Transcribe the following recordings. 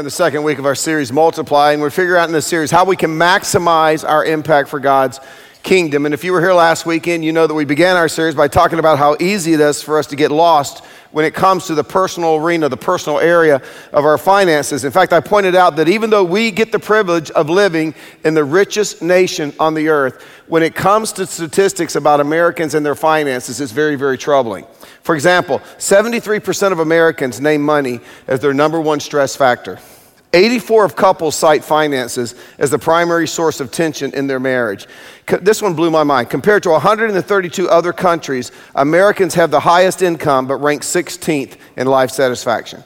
in the second week of our series, Multiply, and we're figuring out in this series how we can maximize our impact for God's kingdom. And if you were here last weekend, you know that we began our series by talking about how easy it is for us to get lost when it comes to the personal arena, the personal area of our finances. In fact, I pointed out that even though we get the privilege of living in the richest nation on the earth, when it comes to statistics about Americans and their finances, it's very, very troubling. For example, 73% of Americans name money as their number one stress factor. 84% of couples cite finances as the primary source of tension in their marriage. This one blew my mind. Compared to 132 other countries, Americans have the highest income but rank 16th in life satisfaction.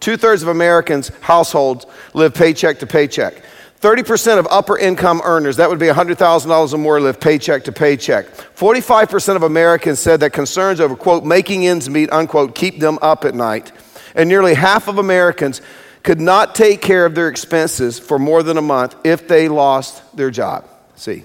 2/3 of Americans' households live paycheck to paycheck. 30% of upper income earners, that would be $100,000 or more, live paycheck to paycheck. 45% of Americans said that concerns over, quote, making ends meet, unquote, keep them up at night. And nearly half of Americans could not take care of their expenses for more than a month if they lost their job. See?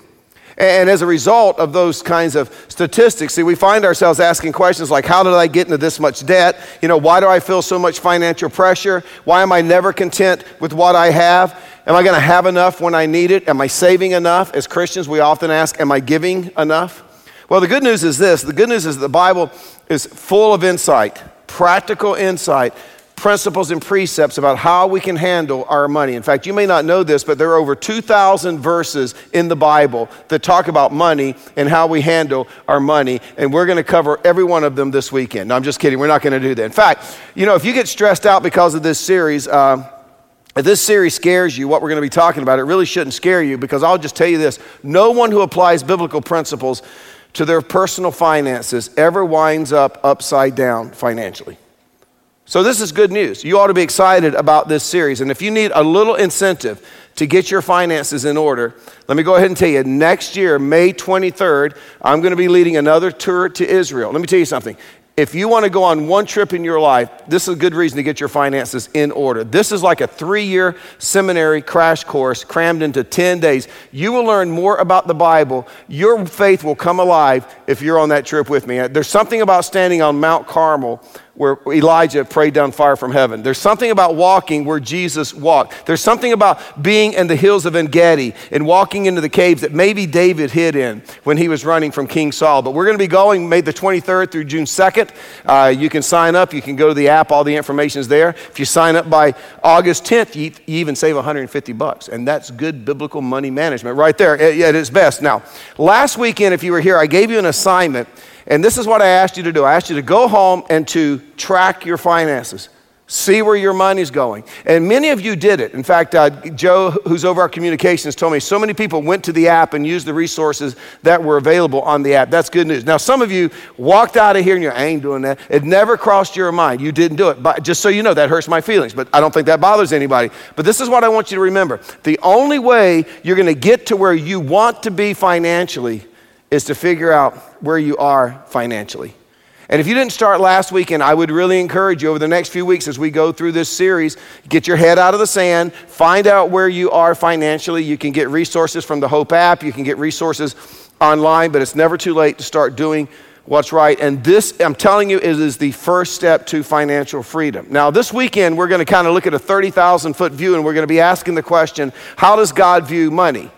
And as a result of those kinds of statistics, see, we find ourselves asking questions like, how did I get into this much debt? You know, why do I feel so much financial pressure? Why am I never content with what I have? Am I going to have enough when I need it? Am I saving enough? As Christians, we often ask, am I giving enough? Well, the good news is this. The good news is the Bible is full of insight, practical insight, principles and precepts about how we can handle our money. In fact, you may not know this, but there are over 2,000 verses in the Bible that talk about money and how we handle our money, and we're going to cover every one of them this weekend. No, I'm just kidding. We're not going to do that. In fact, you know, if you get stressed out because of this series, if this series scares you, what we're going to be talking about, it really shouldn't scare you, because I'll just tell you this. No one who applies biblical principles to their personal finances ever winds up upside down financially. So this is good news. You ought to be excited about this series. And if you need a little incentive to get your finances in order, let me go ahead and tell you, next year, May 23rd, I'm going to be leading another tour to Israel. Let me tell you something. If you want to go on one trip in your life, this is a good reason to get your finances in order. This is like a 3-year seminary crash course crammed into 10 days. You will learn more about the Bible. Your faith will come alive if you're on that trip with me. There's something about standing on Mount Carmel where Elijah prayed down fire from heaven. There's something about walking where Jesus walked. There's something about being in the hills of En-Gedi and walking into the caves that maybe David hid in when he was running from King Saul. But we're going to be going May the 23rd through June 2nd. You can sign up. You can go to the app. All the information is there. If you sign up by August 10th, you even save $150. And that's good biblical money management right there at its best. Now, last weekend, if you were here, I gave you an assignment. And this is what I asked you to do. I asked you to go home and to track your finances, see where your money's going. And many of you did it. In fact, Joe, who's over our communications, told me so many people went to the app and used the resources that were available on the app. That's good news. Now, some of you walked out of here and I ain't doing that. It never crossed your mind. You didn't do it. But just so you know, that hurts my feelings, but I don't think that bothers anybody. But this is what I want you to remember. The only way you're going to get to where you want to be financially is to figure out where you are financially. And if you didn't start last weekend, I would really encourage you over the next few weeks as we go through this series, get your head out of the sand, find out where you are financially. You can get resources from the Hope app. You can get resources online, but it's never too late to start doing what's right. And this, I'm telling you, is the first step to financial freedom. Now, this weekend, we're going to kind of look at a 30,000-foot view, and we're going to be asking the question, how does God view money?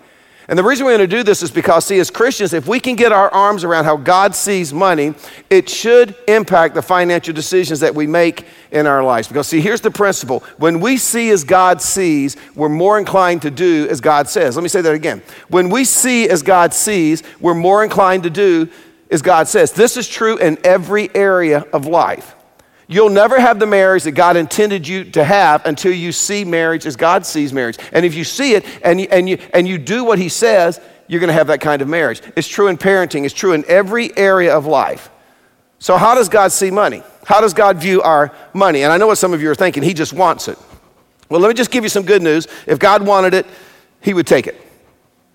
And the reason we're going to do this is because, see, as Christians, if we can get our arms around how God sees money, it should impact the financial decisions that we make in our lives. Because, see, here's the principle. When we see as God sees, we're more inclined to do as God says. Let me say that again. When we see as God sees, we're more inclined to do as God says. This is true in every area of life. You'll never have the marriage that God intended you to have until you see marriage as God sees marriage. And if you see it and you do what he says, you're going to have that kind of marriage. It's true in parenting. It's true in every area of life. So how does God see money? How does God view our money? And I know what some of you are thinking. He just wants it. Well, let me just give you some good news. If God wanted it, he would take it.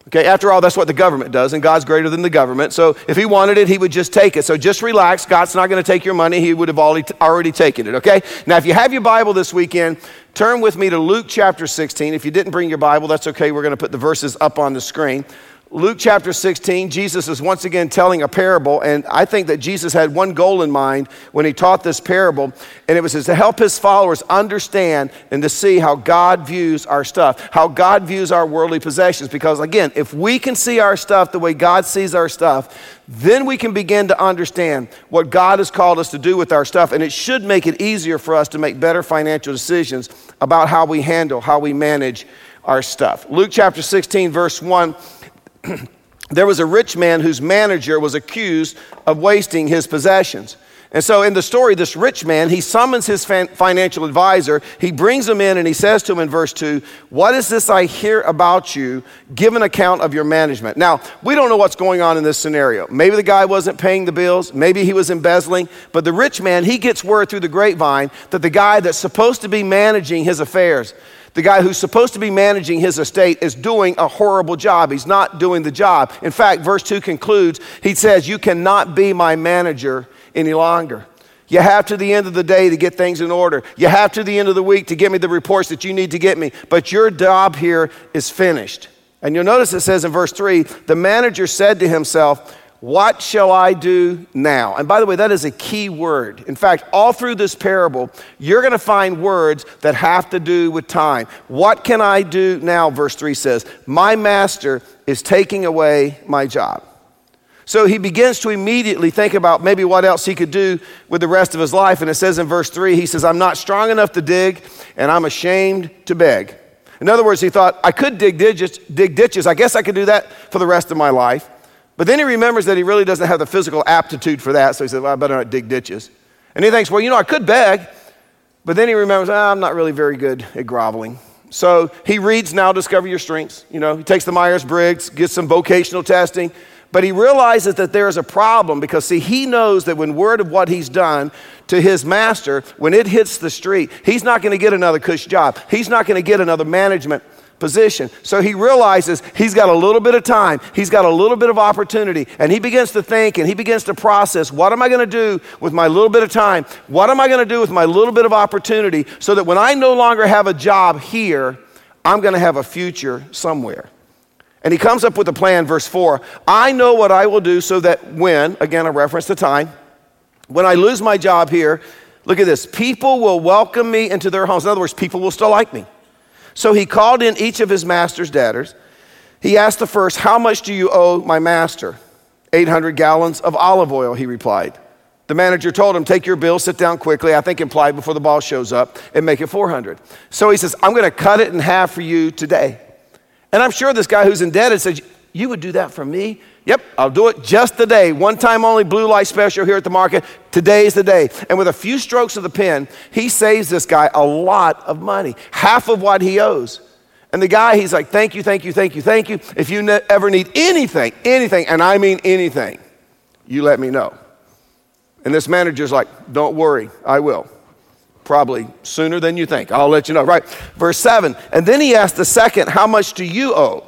Okay, after all, that's what the government does, and God's greater than the government. So if he wanted it, he would just take it. So just relax. God's not going to take your money. He would have already taken it, okay? Now, if you have your Bible this weekend, turn with me to Luke chapter 16. If you didn't bring your Bible, that's okay. We're going to put the verses up on the screen. Luke chapter 16, Jesus is once again telling a parable, and I think that Jesus had one goal in mind when he taught this parable, and it was to help his followers understand and to see how God views our stuff, how God views our worldly possessions, because again, if we can see our stuff the way God sees our stuff, then we can begin to understand what God has called us to do with our stuff, and it should make it easier for us to make better financial decisions about how we handle, how we manage our stuff. Luke chapter 16, verse 1, there was a rich man whose manager was accused of wasting his possessions. And so in the story, this rich man, he summons his financial advisor. He brings him in and he says to him in verse 2, "What is this I hear about you? Give an account of your management." Now, we don't know what's going on in this scenario. Maybe the guy wasn't paying the bills. Maybe he was embezzling. But the rich man, he gets word through the grapevine that the guy that's supposed to be managing his affairs, the guy who's supposed to be managing his estate, is doing a horrible job. He's not doing the job. In fact, verse 2 concludes, he says, "You cannot be my manager any longer. You have to the end of the day to get things in order. You have to the end of the week to get me the reports that you need to get me. But your job here is finished." And you'll notice it says in verse 3, the manager said to himself, "What shall I do now?" And by the way, that is a key word. In fact, all through this parable, you're going to find words that have to do with time. What can I do now? Verse 3 says, "My master is taking away my job." So he begins to immediately think about maybe what else he could do with the rest of his life. And it says in verse 3, he says, "I'm not strong enough to dig, and I'm ashamed to beg." In other words, he thought, I could dig ditches. I guess I could do that for the rest of my life. But then he remembers that he really doesn't have the physical aptitude for that, so he says, "Well, I better not dig ditches." And he thinks, well, I could beg. But then he remembers, I'm not really very good at groveling. So he reads Now Discover Your Strengths. He takes the Myers-Briggs, gets some vocational testing. But he realizes that there is a problem because, he knows that when word of what he's done to his master, when it hits the street, he's not going to get another cush job. He's not going to get another management position. So he realizes he's got a little bit of time. He's got a little bit of opportunity. And he begins to think and he begins to process, what am I going to do with my little bit of time? What am I going to do with my little bit of opportunity so that when I no longer have a job here, I'm going to have a future somewhere? And he comes up with a plan, verse 4. "I know what I will do so that when," again, a reference to time, "when I lose my job here," look at this, "people will welcome me into their homes." In other words, people will still like me. So he called in each of his master's debtors. He asked the first, "How much do you owe my master?" 800 gallons of olive oil, he replied. The manager told him, "Take your bill, sit down quickly," I think implied before the boss shows up, "and make it 400. So he says, "I'm going to cut it in half for you today." And I'm sure this guy who's indebted said, "You would do that for me?" "Yep, I'll do it just today. One time only blue light special here at the market. Today's the day." And with a few strokes of the pen, he saves this guy a lot of money, half of what he owes. And the guy, he's like, "Thank you, thank you, thank you, thank you. If you ever need anything, and I mean anything, you let me know." And this manager's like, "Don't worry, I will. Probably sooner than you think. I'll let you know." Right, verse 7. "And then he asked the second, 'How much do you owe?'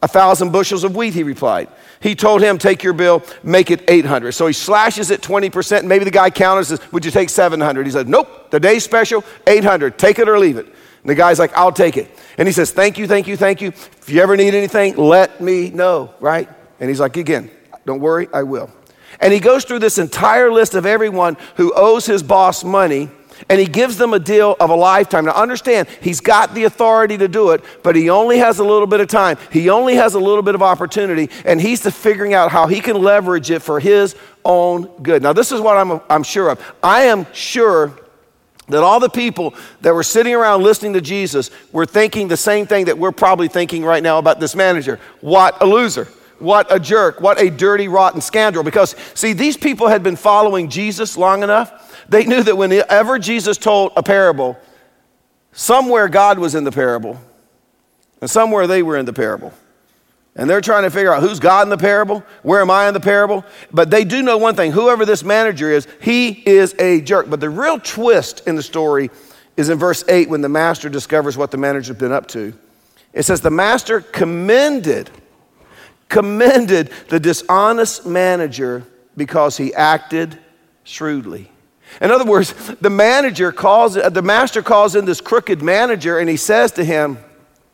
1,000 bushels of wheat," he replied. He told him, "Take your bill, make it 800. So he slashes it 20%. Maybe the guy counters and says, "Would you take 700? He said, "Nope, today's special, 800. Take it or leave it." And the guy's like, "I'll take it." And he says, "Thank you, thank you, thank you. If you ever need anything, let me know," right? And he's like, again, "Don't worry, I will." And he goes through this entire list of everyone who owes his boss money, and he gives them a deal of a lifetime. Now understand, he's got the authority to do it, but he only has a little bit of time. He only has a little bit of opportunity, and he's figuring out how he can leverage it for his own good. Now this is what I'm sure of. I am sure that all the people that were sitting around listening to Jesus were thinking the same thing that we're probably thinking right now about this manager. What a loser. What a jerk. What a dirty, rotten scoundrel. Because, these people had been following Jesus long enough. They knew that whenever Jesus told a parable, somewhere God was in the parable, and somewhere they were in the parable. And they're trying to figure out, who's God in the parable? Where am I in the parable? But they do know one thing. Whoever this manager is, he is a jerk. But the real twist in the story is in verse 8, when the master discovers what the manager's been up to. It says, the master commended the dishonest manager because he acted shrewdly. In other words, the master calls in this crooked manager, and he says to him,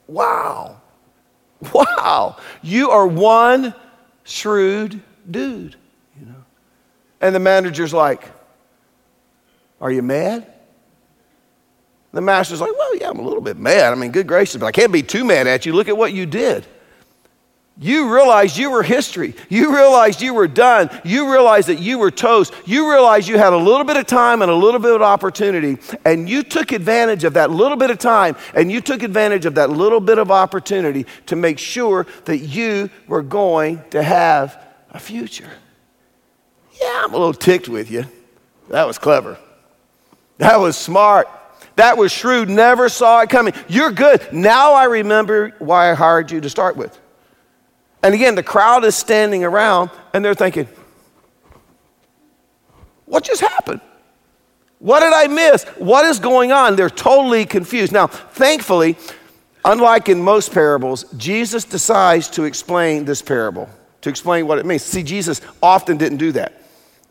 "Wow, Wow, you are one shrewd dude, you know. And the manager's like, are you mad? The master's like, well, yeah, I'm a little bit mad. I mean, good gracious, but I can't be too mad at you. Look at what you did. You realized you were history. You realized you were done. You realized that you were toast. You realized you had a little bit of time and a little bit of opportunity, and you took advantage of that little bit of time, and you took advantage of that little bit of opportunity to make sure that you were going to have a future. Yeah, I'm a little ticked with you. That was clever. That was smart. That was shrewd. Never saw it coming. You're good. Now I remember why I hired you to start with. And again, the crowd is standing around and they're thinking, what just happened? What did I miss? What is going on? They're totally confused. Now, thankfully, unlike in most parables, Jesus decides to explain this parable, to explain what it means. See, Jesus often didn't do that.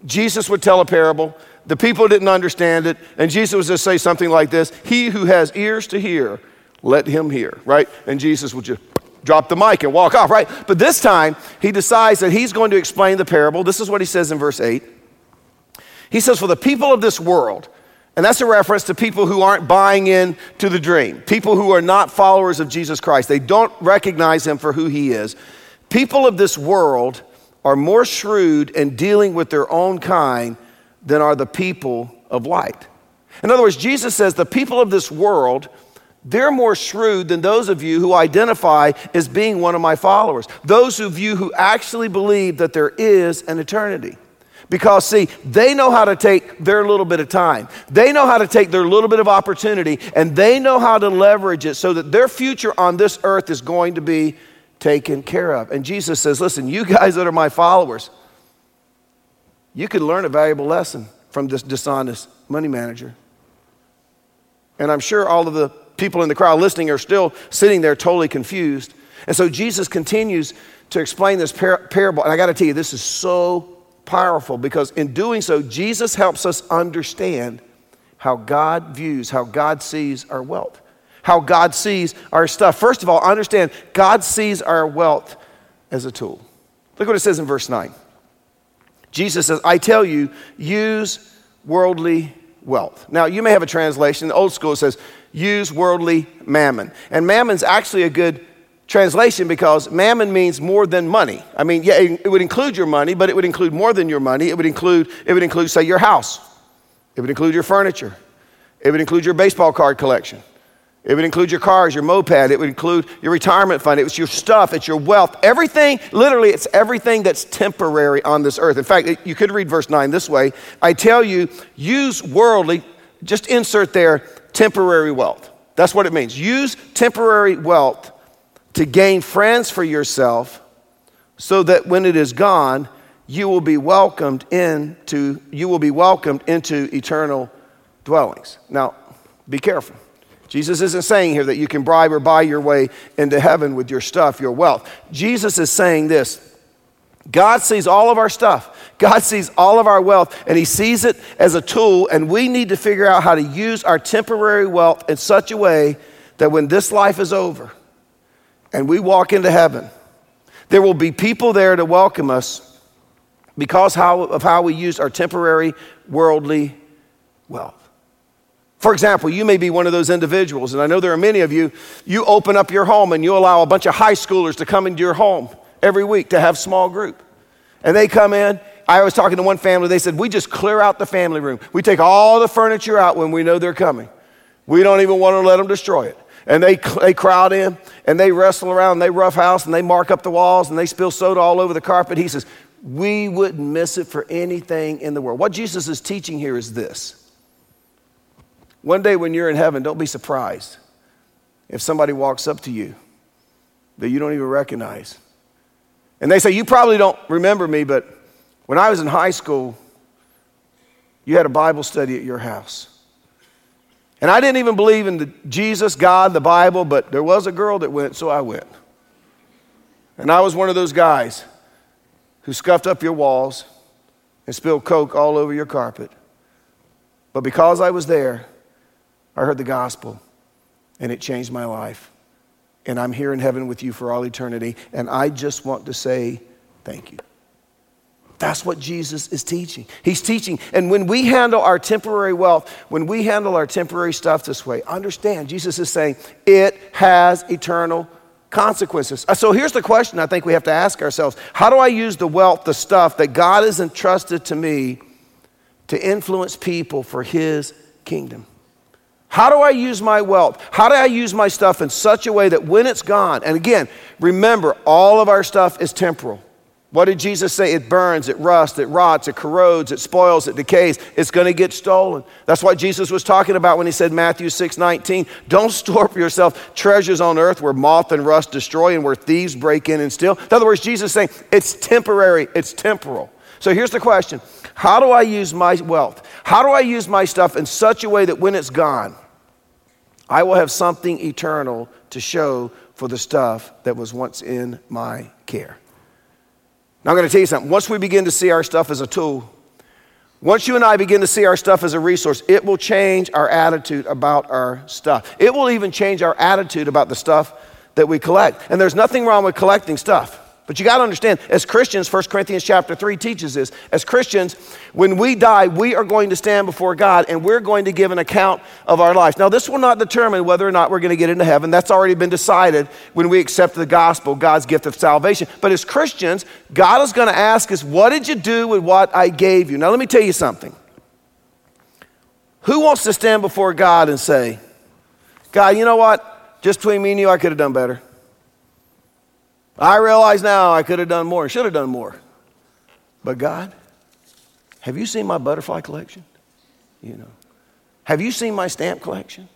Jesus would tell a parable, the people didn't understand it, and Jesus would just say something like this, he who has ears to hear, let him hear, right? And Jesus would just drop the mic and walk off, right? But this time, he decides that he's going to explain the parable. This is what he says in verse 8. He says, for the people of this world, and that's a reference to people who aren't buying in to the dream, people who are not followers of Jesus Christ. They don't recognize him for who he is. People of this world are more shrewd in dealing with their own kind than are the people of light. In other words, Jesus says the people of this world, they're more shrewd than those of you who identify as being one of my followers, those of you who actually believe that there is an eternity. Because, see, they know how to take their little bit of time. They know how to take their little bit of opportunity, and they know how to leverage it so that their future on this earth is going to be taken care of. And Jesus says, listen, you guys that are my followers, you could learn a valuable lesson from this dishonest money manager. And I'm sure all of the people in the crowd listening are still sitting there totally confused. And so Jesus continues to explain this parable. And I got to tell you, this is so powerful because in doing so, Jesus helps us understand how God views, how God sees our wealth, how God sees our stuff. First of all, understand God sees our wealth as a tool. Look what it says in verse 9. Jesus says, I tell you, use worldly wealth. Now, you may have a translation. The old school says, use worldly mammon. And mammon's actually a good translation because mammon means more than money. I mean, yeah, it would include your money, but it would include more than your money. It would include, say, your house. It would include your furniture. It would include your baseball card collection. It would include your cars, your moped. It would include your retirement fund. It was your stuff. It's your wealth. Everything, literally, it's everything that's temporary on this earth. In fact, you could read verse 9 this way. I tell you, use worldly, just insert there, temporary wealth. That's what it means. Use temporary wealth to gain friends for yourself so that when it is gone, you will be welcomed into eternal dwellings. Now, be careful. Jesus isn't saying here that you can bribe or buy your way into heaven with your stuff, your wealth. Jesus is saying this. God sees all of our stuff. God sees all of our wealth, and he sees it as a tool, and we need to figure out how to use our temporary wealth in such a way that when this life is over and we walk into heaven, there will be people there to welcome us because of how we use our temporary worldly wealth. For example, you may be one of those individuals, and I know there are many of you, you open up your home and you allow a bunch of high schoolers to come into your home every week to have small group. And they come in. I was talking to one family, they said, we just clear out the family room. We take all the furniture out when we know they're coming. We don't even want to let them destroy it. And they crowd in, and they wrestle around, and they roughhouse, and they mark up the walls, and they spill soda all over the carpet. He says, we wouldn't miss it for anything in the world. What Jesus is teaching here is this. One day when you're in heaven, don't be surprised if somebody walks up to you that you don't even recognize. And they say, you probably don't remember me, but when I was in high school, you had a Bible study at your house. And I didn't even believe in Jesus, God, the Bible, but there was a girl that went, so I went. And I was one of those guys who scuffed up your walls and spilled Coke all over your carpet. But because I was there, I heard the gospel, and it changed my life. and I'm here in heaven with you for all eternity, and I just want to say thank you. That's what Jesus is teaching. He's teaching. And when we handle our temporary wealth, when we handle our temporary stuff this way, understand, Jesus is saying it has eternal consequences. So here's the question I think we have to ask ourselves. How do I use the wealth, the stuff that God has entrusted to me to influence people for his kingdom? How do I use my wealth? How do I use my stuff in such a way that when it's gone, and again, remember, all of our stuff is temporal. What did Jesus say? It burns, it rusts, it rots, it corrodes, it spoils, it decays. It's going to get stolen. That's what Jesus was talking about when he said, Matthew 6:19, don't store for yourself treasures on earth where moth and rust destroy and where thieves break in and steal. In other words, Jesus is saying it's temporary, it's temporal. So here's the question. How do I use my wealth? How do I use my stuff in such a way that when it's gone, I will have something eternal to show for the stuff that was once in my care? Now, I'm going to tell you something. Once we begin to see our stuff as a tool, once you and I begin to see our stuff as a resource, it will change our attitude about our stuff. It will even change our attitude about the stuff that we collect. And there's nothing wrong with collecting stuff. But you got to understand, as Christians, 1 Corinthians chapter 3 teaches this. As Christians, when we die, we are going to stand before God and we're going to give an account of our lives. Now, this will not determine whether or not we're going to get into heaven. That's already been decided when we accept the gospel, God's gift of salvation. But as Christians, God is going to ask us, what did you do with what I gave you? Now, let me tell you something. Who wants to stand before God and say, God, you know what? Just between me and you, I could have done better. I realize now I could have done more and should have done more. But God, have you seen my butterfly collection? You know. Have you seen my stamp collection?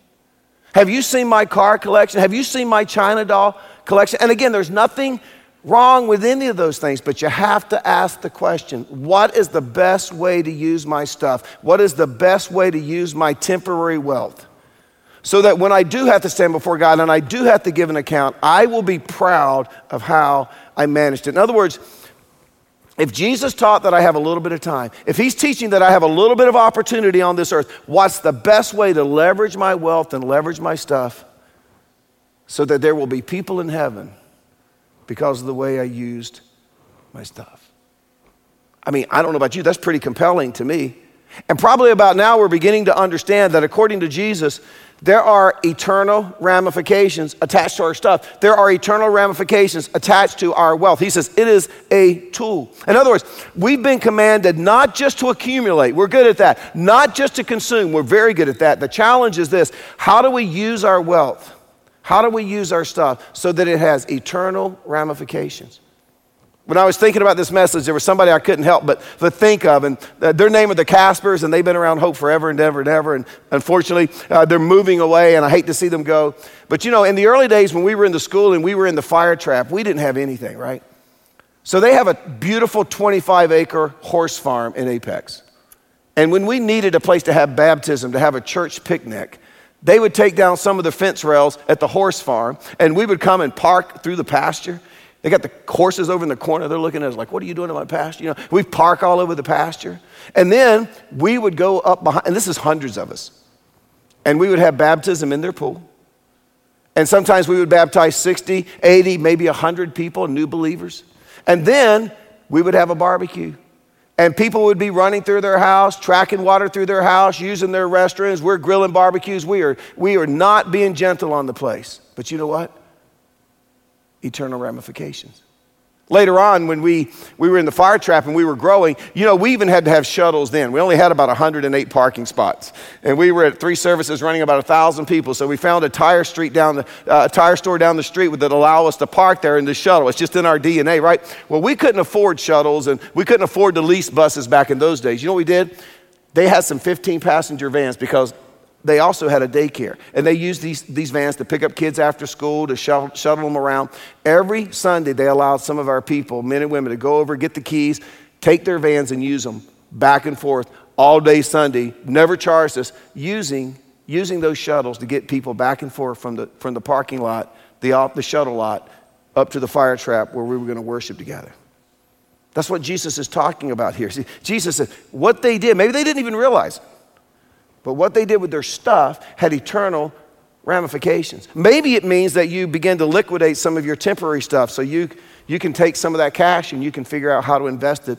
Have you seen my car collection? Have you seen my China doll collection? And again, there's nothing wrong with any of those things, but you have to ask the question, what is the best way to use my stuff? What is the best way to use my temporary wealth? So that when I do have to stand before God and I do have to give an account, I will be proud of how I managed it. In other words, if Jesus taught that I have a little bit of time, if he's teaching that I have a little bit of opportunity on this earth, what's the best way to leverage my wealth and leverage my stuff so that there will be people in heaven because of the way I used my stuff? I mean, I don't know about you, that's pretty compelling to me. And probably about now we're beginning to understand that according to Jesus, there are eternal ramifications attached to our stuff. There are eternal ramifications attached to our wealth. He says it is a tool. In other words, we've been commanded not just to accumulate. We're good at that. Not just to consume. We're very good at that. The challenge is this. How do we use our wealth? How do we use our stuff so that it has eternal ramifications? When I was thinking about this message, there was somebody I couldn't help but think of, and their name are the Caspers, and they've been around Hope forever and ever and ever, and unfortunately, they're moving away, and I hate to see them go. But you know, in the early days when we were in the school and we were in the fire trap, we didn't have anything, right? So they have a beautiful 25-acre horse farm in Apex. And when we needed a place to have baptism, to have a church picnic, they would take down some of the fence rails at the horse farm, and we would come and park through the pasture. They got the horses over in the corner. They're looking at us like, what are you doing in my pasture? You know, we park all over the pasture. And then we would go up behind, and this is hundreds of us. And we would have baptism in their pool. And sometimes we would baptize 60, 80, maybe 100 people, new believers. And then we would have a barbecue. And people would be running through their house, tracking water through their house, using their restrooms. We're grilling barbecues. We are not being gentle on the place. But you know what? Eternal ramifications. Later on, when we were in the fire trap and we were growing, you know, we even had to have shuttles then. We only had about 108 parking spots. And we were at 3 services running about 1,000 people. So we found a tire store down the street that allowed us to park there in the shuttle. It's just in our DNA, right? Well, we couldn't afford shuttles and we couldn't afford to lease buses back in those days. You know what we did? They had some 15-passenger vans because they also had a daycare, and they used these vans to pick up kids after school, to shuttle them around. Every Sunday, they allowed some of our people, men and women, to go over, get the keys, take their vans, and use them back and forth all day Sunday, never charged us, using those shuttles to get people back and forth from the parking lot, the shuttle lot, up to the fire trap where we were going to worship together. That's what Jesus is talking about here. See, Jesus said what they did, maybe they didn't even realize it, but what they did with their stuff had eternal ramifications. Maybe it means that you begin to liquidate some of your temporary stuff so you can take some of that cash and you can figure out how to invest it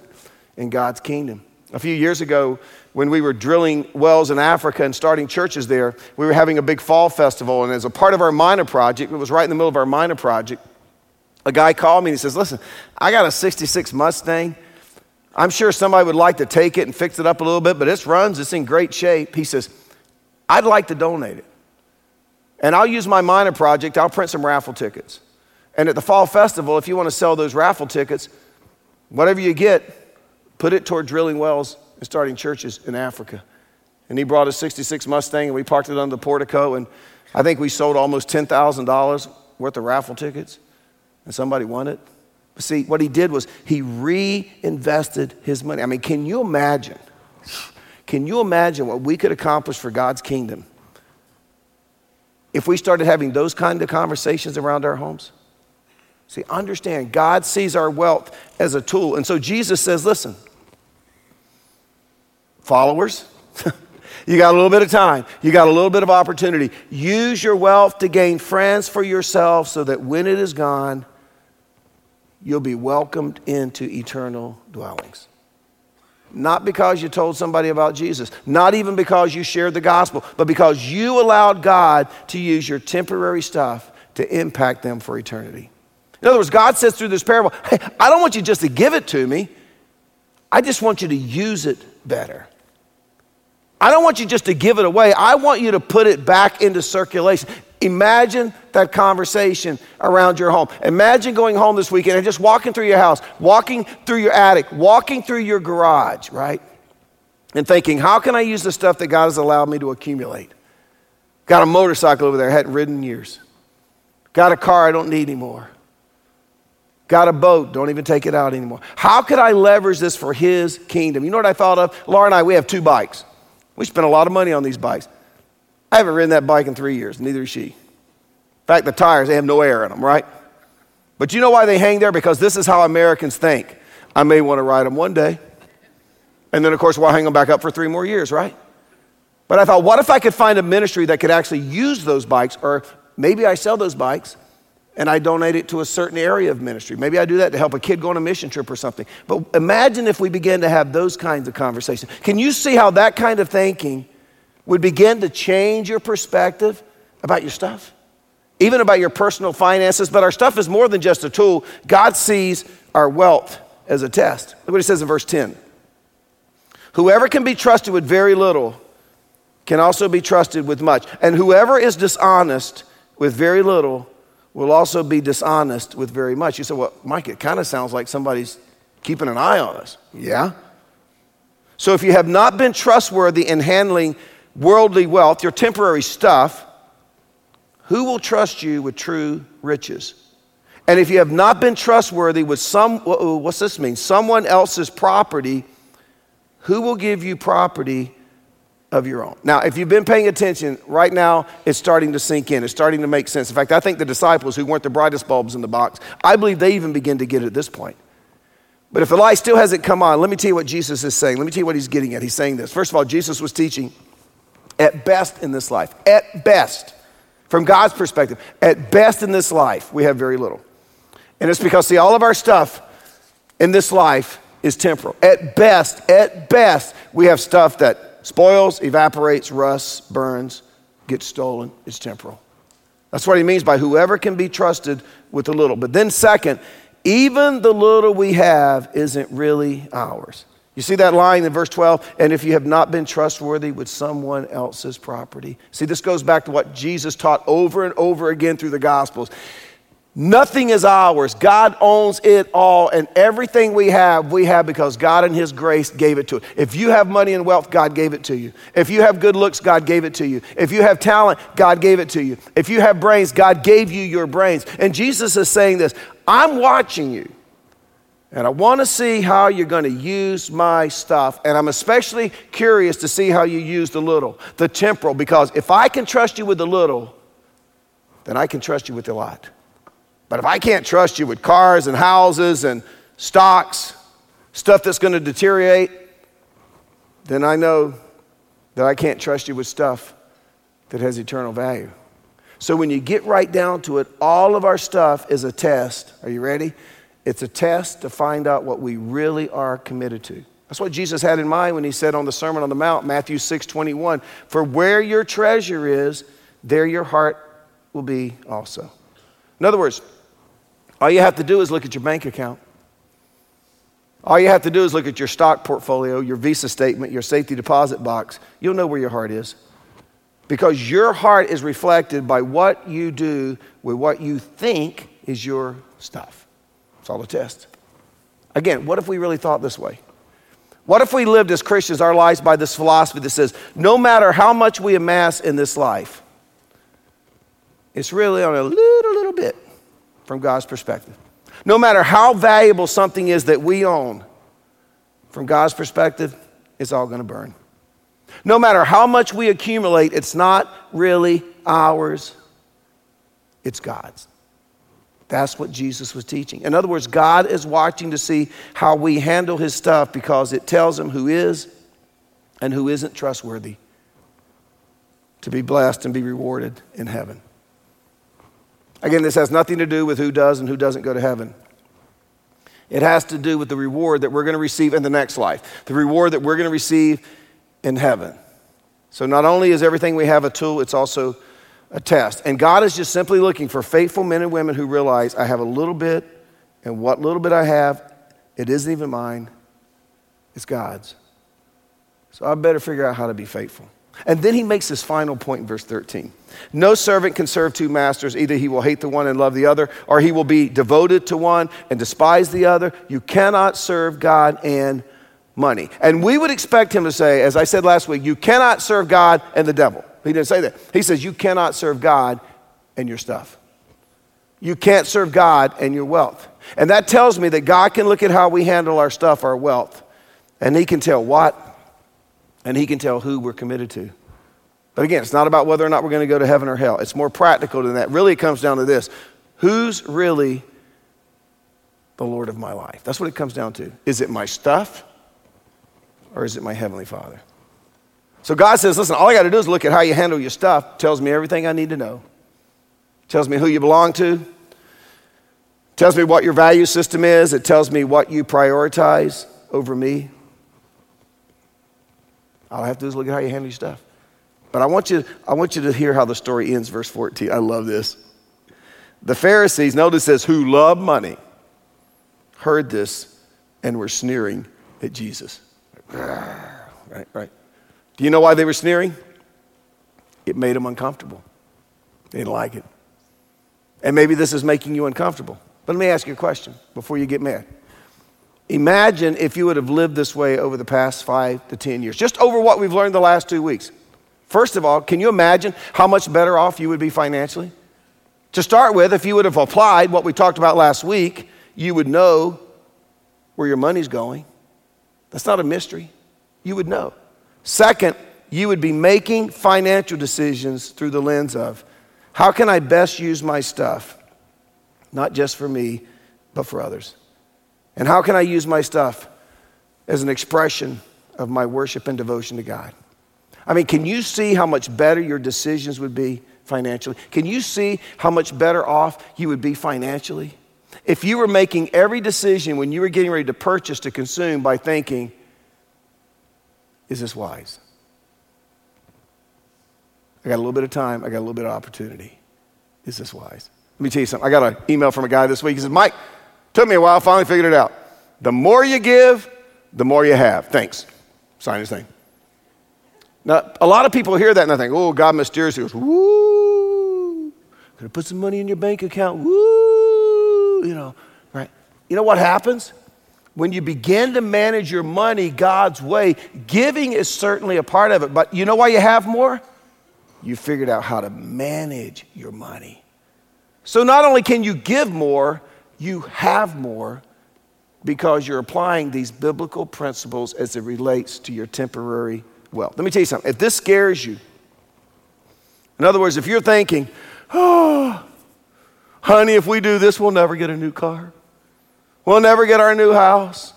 in God's kingdom. A few years ago, when we were drilling wells in Africa and starting churches there, we were having a big fall festival, and as a part of our minor project, it was right in the middle of our minor project, a guy called me and he says, listen, I got a 66 Mustang. I'm sure somebody would like to take it and fix it up a little bit, but it runs, it's in great shape. He says, I'd like to donate it. And I'll use my minor project, I'll print some raffle tickets. And at the fall festival, if you want to sell those raffle tickets, whatever you get, put it toward drilling wells and starting churches in Africa. And he brought a 66 Mustang and we parked it under the portico, and I think we sold almost $10,000 worth of raffle tickets, and somebody won it. But see, what he did was he reinvested his money. I mean, can you imagine? Can you imagine what we could accomplish for God's kingdom if we started having those kind of conversations around our homes? See, understand, God sees our wealth as a tool. And so Jesus says, listen, followers, you got a little bit of time. You got a little bit of opportunity. Use your wealth to gain friends for yourself so that when it is gone, you'll be welcomed into eternal dwellings. Not because you told somebody about Jesus, not even because you shared the gospel, but because you allowed God to use your temporary stuff to impact them for eternity. In other words, God says through this parable, hey, I don't want you just to give it to me. I just want you to use it better. I don't want you just to give it away. I want you to put it back into circulation. Imagine that conversation around your home. Imagine going home this weekend and just walking through your house, walking through your attic, walking through your garage, right? And thinking, how can I use the stuff that God has allowed me to accumulate? Got a motorcycle over there I hadn't ridden in years. Got a car I don't need anymore. Got a boat, don't even take it out anymore. How could I leverage this for His kingdom? You know what I thought of? Laura and I, we have two bikes. We spend a lot of money on these bikes. I haven't ridden that bike in 3 years, neither has she. In fact, the tires, they have no air in them, right? But you know why they hang there? Because this is how Americans think. I may want to ride them one day. And then, of course, we'll hang them back up for 3 more years, right? But I thought, what if I could find a ministry that could actually use those bikes? Or maybe I sell those bikes and I donate it to a certain area of ministry. Maybe I do that to help a kid go on a mission trip or something. But imagine if we began to have those kinds of conversations. Can you see how that kind of thinking would begin to change your perspective about your stuff, even about your personal finances? But our stuff is more than just a tool. God sees our wealth as a test. Look what he says in verse 10. Whoever can be trusted with very little can also be trusted with much. And whoever is dishonest with very little will also be dishonest with very much. You say, well, Mike, it kind of sounds like somebody's keeping an eye on us. Yeah. So if you have not been trustworthy in handling worldly wealth, your temporary stuff, who will trust you with true riches? And if you have not been trustworthy with what's this mean? Someone else's property, who will give you property of your own? Now, if you've been paying attention, right now it's starting to sink in. It's starting to make sense. In fact, I think the disciples who weren't the brightest bulbs in the box, I believe they even begin to get it at this point. But if the light still hasn't come on, let me tell you what Jesus is saying. Let me tell you what he's getting at. He's saying this. First of all, Jesus was teaching at best in this life, at best, from God's perspective, at best in this life, we have very little. And it's because, see, all of our stuff in this life is temporal. At best, we have stuff that spoils, evaporates, rusts, burns, gets stolen. It's temporal. That's what he means by whoever can be trusted with a little. But then second, even the little we have isn't really ours. You see that line in verse 12? And if you have not been trustworthy with someone else's property. See, this goes back to what Jesus taught over and over again through the Gospels. Nothing is ours. God owns it all. And everything we have because God in His grace gave it to us. If you have money and wealth, God gave it to you. If you have good looks, God gave it to you. If you have talent, God gave it to you. If you have brains, God gave you your brains. And Jesus is saying this, I'm watching you. And I want to see how you're going to use my stuff. And I'm especially curious to see how you use the little, the temporal. Because if I can trust you with the little, then I can trust you with a lot. But if I can't trust you with cars and houses and stocks, stuff that's going to deteriorate, then I know that I can't trust you with stuff that has eternal value. So when you get right down to it, all of our stuff is a test. Are you ready? It's a test to find out what we really are committed to. That's what Jesus had in mind when he said on the Sermon on the Mount, Matthew 6:21, for where your treasure is, there your heart will be also. In other words, all you have to do is look at your bank account. All you have to do is look at your stock portfolio, your Visa statement, your safety deposit box. You'll know where your heart is, because your heart is reflected by what you do with what you think is your stuff. It's all a test. Again, what if we really thought this way? What if we lived as Christians our lives by this philosophy that says, no matter how much we amass in this life, it's really on a little bit from God's perspective. No matter how valuable something is that we own, from God's perspective, it's all going to burn. No matter how much we accumulate, it's not really ours, it's God's. That's what Jesus was teaching. In other words, God is watching to see how we handle his stuff, because it tells him who is and who isn't trustworthy to be blessed and be rewarded in heaven. Again, this has nothing to do with who does and who doesn't go to heaven. It has to do with the reward that we're going to receive in the next life, the reward that we're going to receive in heaven. So not only is everything we have a tool, it's also a test. And God is just simply looking for faithful men and women who realize, I have a little bit, and what little bit I have, it isn't even mine, it's God's. So I better figure out how to be faithful. And then he makes his final point in verse 13. No servant can serve two masters. Either he will hate the one and love the other, or he will be devoted to one and despise the other. You cannot serve God and money. And we would expect him to say, as I said last week, you cannot serve God and the devil. He didn't say that. He says you cannot serve God and your stuff. You can't serve God and your wealth. And that tells me that God can look at how we handle our stuff, our wealth, and he can tell what, and he can tell who we're committed to. But again, it's not about whether or not we're going to go to heaven or hell. It's more practical than that. Really, it comes down to this. Who's really the Lord of my life? That's what it comes down to. Is it my stuff, or is it my Heavenly Father? So God says, listen, all I got to do is look at how you handle your stuff. Tells me everything I need to know. Tells me who you belong to. Tells me what your value system is. It tells me what you prioritize over me. All I have to do is look at how you handle your stuff. But I want you to hear how the story ends, verse 14. I love this. The Pharisees, notice this, who love money, heard this and were sneering at Jesus. Right. Do you know why they were sneering? It made them uncomfortable. They didn't like it. And maybe this is making you uncomfortable. But let me ask you a question before you get mad. Imagine if you would have lived this way over the past 5 to 10 years, just over what we've learned the last 2 weeks. First of all, can you imagine how much better off you would be financially? To start with, if you would have applied what we talked about last week, you would know where your money's going. That's not a mystery. You would know. Second, you would be making financial decisions through the lens of, how can I best use my stuff, not just for me, but for others? And how can I use my stuff as an expression of my worship and devotion to God? I mean, can you see how much better your decisions would be financially? Can you see how much better off you would be financially? If you were making every decision when you were getting ready to purchase, to consume, by thinking, is this wise? I got a little bit of time. I got a little bit of opportunity. Is this wise? Let me tell you something. I got an email from a guy this week. He says, Mike, took me a while, finally figured it out. The more you give, the more you have. Thanks. Sign his name. Now, a lot of people hear that and they think, oh, God mysteriously goes, woo, gonna put some money in your bank account, woo, you know, right? You know what happens? When you begin to manage your money God's way, giving is certainly a part of it, but you know why you have more? You figured out how to manage your money. So not only can you give more, you have more, because you're applying these biblical principles as it relates to your temporary wealth. Let me tell you something. If this scares you, in other words, if you're thinking, oh, honey, if we do this, we'll never get a new car. We'll never get our new house.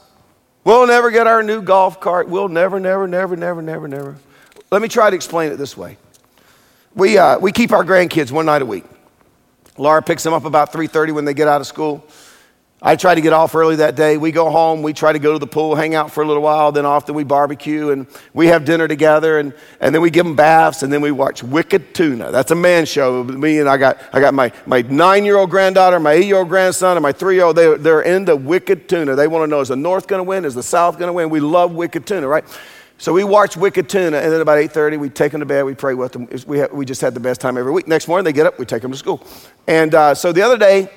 We'll never get our new golf cart. We'll never. Let me try to explain it this way. We keep our grandkids one night a week. Laura picks them up about 3:30 when they get out of school. I try to get off early that day. We go home. We try to go to the pool, hang out for a little while. Then often we barbecue and we have dinner together. And then we give them baths. And then we watch Wicked Tuna. That's a man show. Me and I got my 9-year-old granddaughter, my 8-year-old grandson, and my 3-year-old. They're into Wicked Tuna. They want to know, is the North going to win? Is the South going to win? We love Wicked Tuna, right? So we watch Wicked Tuna, and then about 8:30, we take them to bed, we pray with them. We just had the best time every week. Next morning, they get up, we take them to school. And so the other day,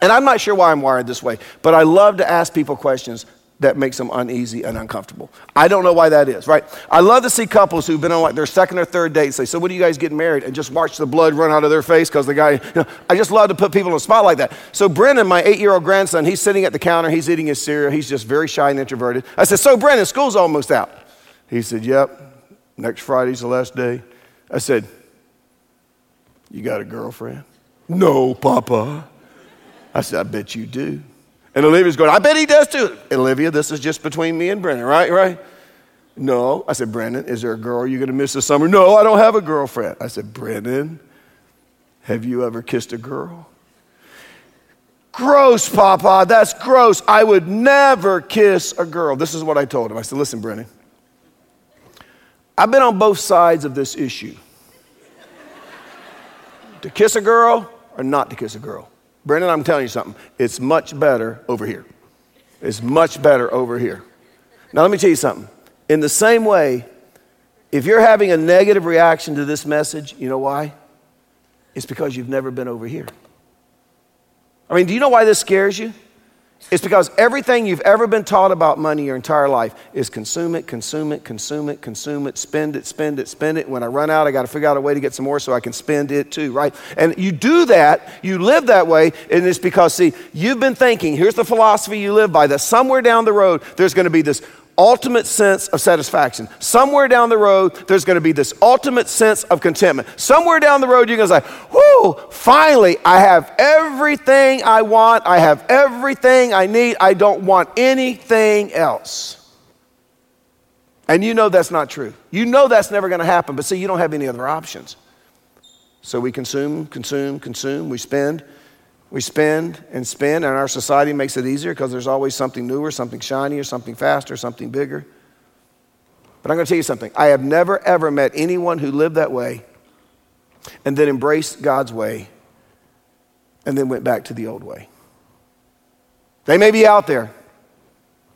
and I'm not sure why I'm wired this way, but I love to ask people questions that makes them uneasy and uncomfortable. I don't know why that is, right? I love to see couples who've been on like their second or third date say, so when are you guys getting married? And just watch the blood run out of their face because the guy, I just love to put people in a spot like that. So Brennan, my 8-year-old grandson, he's sitting at the counter, he's eating his cereal, he's just very shy and introverted. I said, so Brennan, school's almost out. He said, yep, next Friday's the last day. I said, you got a girlfriend? No, Papa. I said, I bet you do. And Olivia's going, I bet he does too. Olivia, this is just between me and Brennan, right? No. I said, Brennan, is there a girl you're going to miss this summer? No, I don't have a girlfriend. I said, Brennan, have you ever kissed a girl? Gross, Papa, that's gross. I would never kiss a girl. This is what I told him. I said, listen, Brennan, I've been on both sides of this issue. To kiss a girl or not to kiss a girl. Brennan, I'm telling you something. It's much better over here. It's much better over here. Now, let me tell you something. In the same way, if you're having a negative reaction to this message, you know why? It's because you've never been over here. I mean, do you know why this scares you? It's because everything you've ever been taught about money your entire life is consume it, spend it. When I run out, I got to figure out a way to get some more so I can spend it too, right? And you do that, you live that way, and it's because, see, you've been thinking, here's the philosophy you live by, that somewhere down the road, there's going to be this ultimate sense of satisfaction. Somewhere down the road, there's going to be this ultimate sense of contentment. Somewhere down the road, you're going to say, whoo, finally, I have everything I want. I have everything I need. I don't want anything else. And you know that's not true. You know that's never going to happen, but see, you don't have any other options. So we consume, we spend, and our society makes it easier because there's always something newer, something shinier, something faster, something bigger. But I'm going to tell you something. I have never, ever met anyone who lived that way and then embraced God's way and then went back to the old way. They may be out there,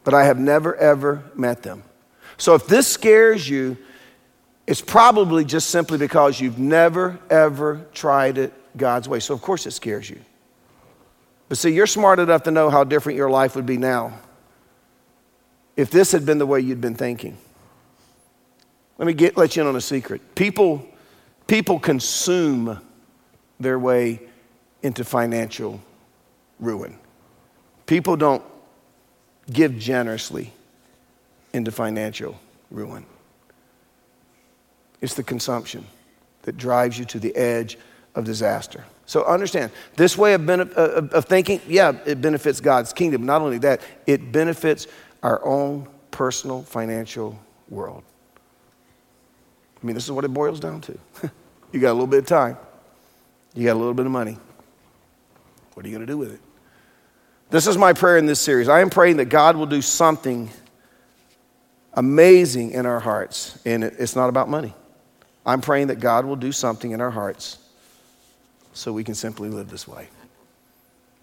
but I have never, ever met them. So if this scares you, it's probably just simply because you've never, ever tried it God's way. So of course it scares you. But see, you're smart enough to know how different your life would be now if this had been the way you'd been thinking. Let me let you in on a secret. People consume their way into financial ruin. People don't give generously into financial ruin. It's the consumption that drives you to the edge of disaster. So understand, this way of thinking, yeah, it benefits God's kingdom. Not only that, it benefits our own personal financial world. I mean, this is what it boils down to. You got a little bit of time. You got a little bit of money. What are you going to do with it? This is my prayer in this series. I am praying that God will do something amazing in our hearts. And it's not about money. I'm praying that God will do something in our hearts so we can simply live this way.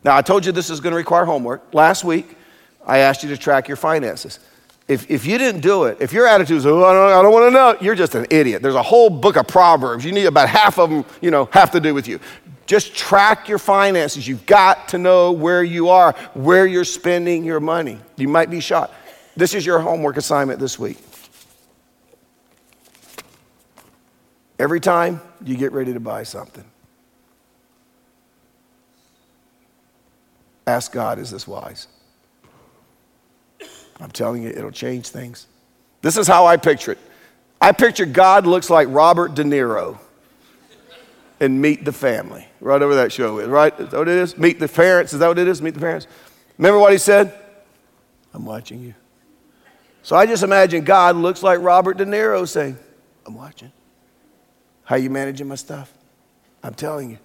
Now, I told you this is going to require homework. Last week, I asked you to track your finances. If you didn't do it, if your attitude is, oh, I don't want to know, you're just an idiot. There's a whole book of Proverbs. You need about half of them, have to do with you. Just track your finances. You've got to know where you are, where you're spending your money. You might be shocked. This is your homework assignment this week. Every time you get ready to buy something, ask God, is this wise? I'm telling you, it'll change things. This is how I picture it. I picture God looks like Robert De Niro in Meet the Family. Right over that show, right? Is that what it is? Meet the Parents. Is that what it is? Meet the Parents. Remember what he said? I'm watching you. So I just imagine God looks like Robert De Niro saying, I'm watching. How you managing my stuff? I'm telling you,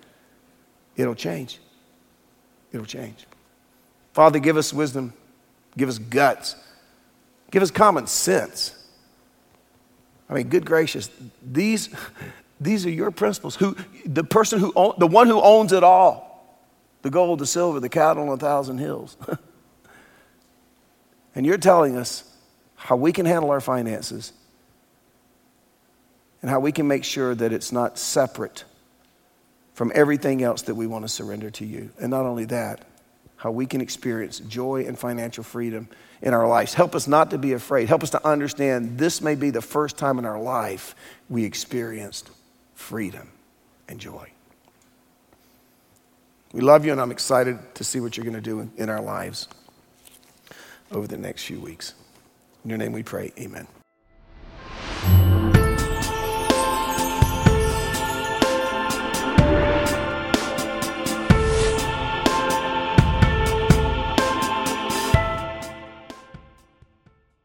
it'll change. It'll change. Father, give us wisdom. Give us guts. Give us common sense. I mean, good gracious, these are your principles. The one who owns it all, the gold, the silver, the cattle on 1,000 hills. And you're telling us how we can handle our finances and how we can make sure that it's not separate from everything else that we want to surrender to you. And not only that, how we can experience joy and financial freedom in our lives. Help us not to be afraid. Help us to understand this may be the first time in our life we experienced freedom and joy. We love you, and I'm excited to see what you're going to do in our lives over the next few weeks. In your name we pray, amen.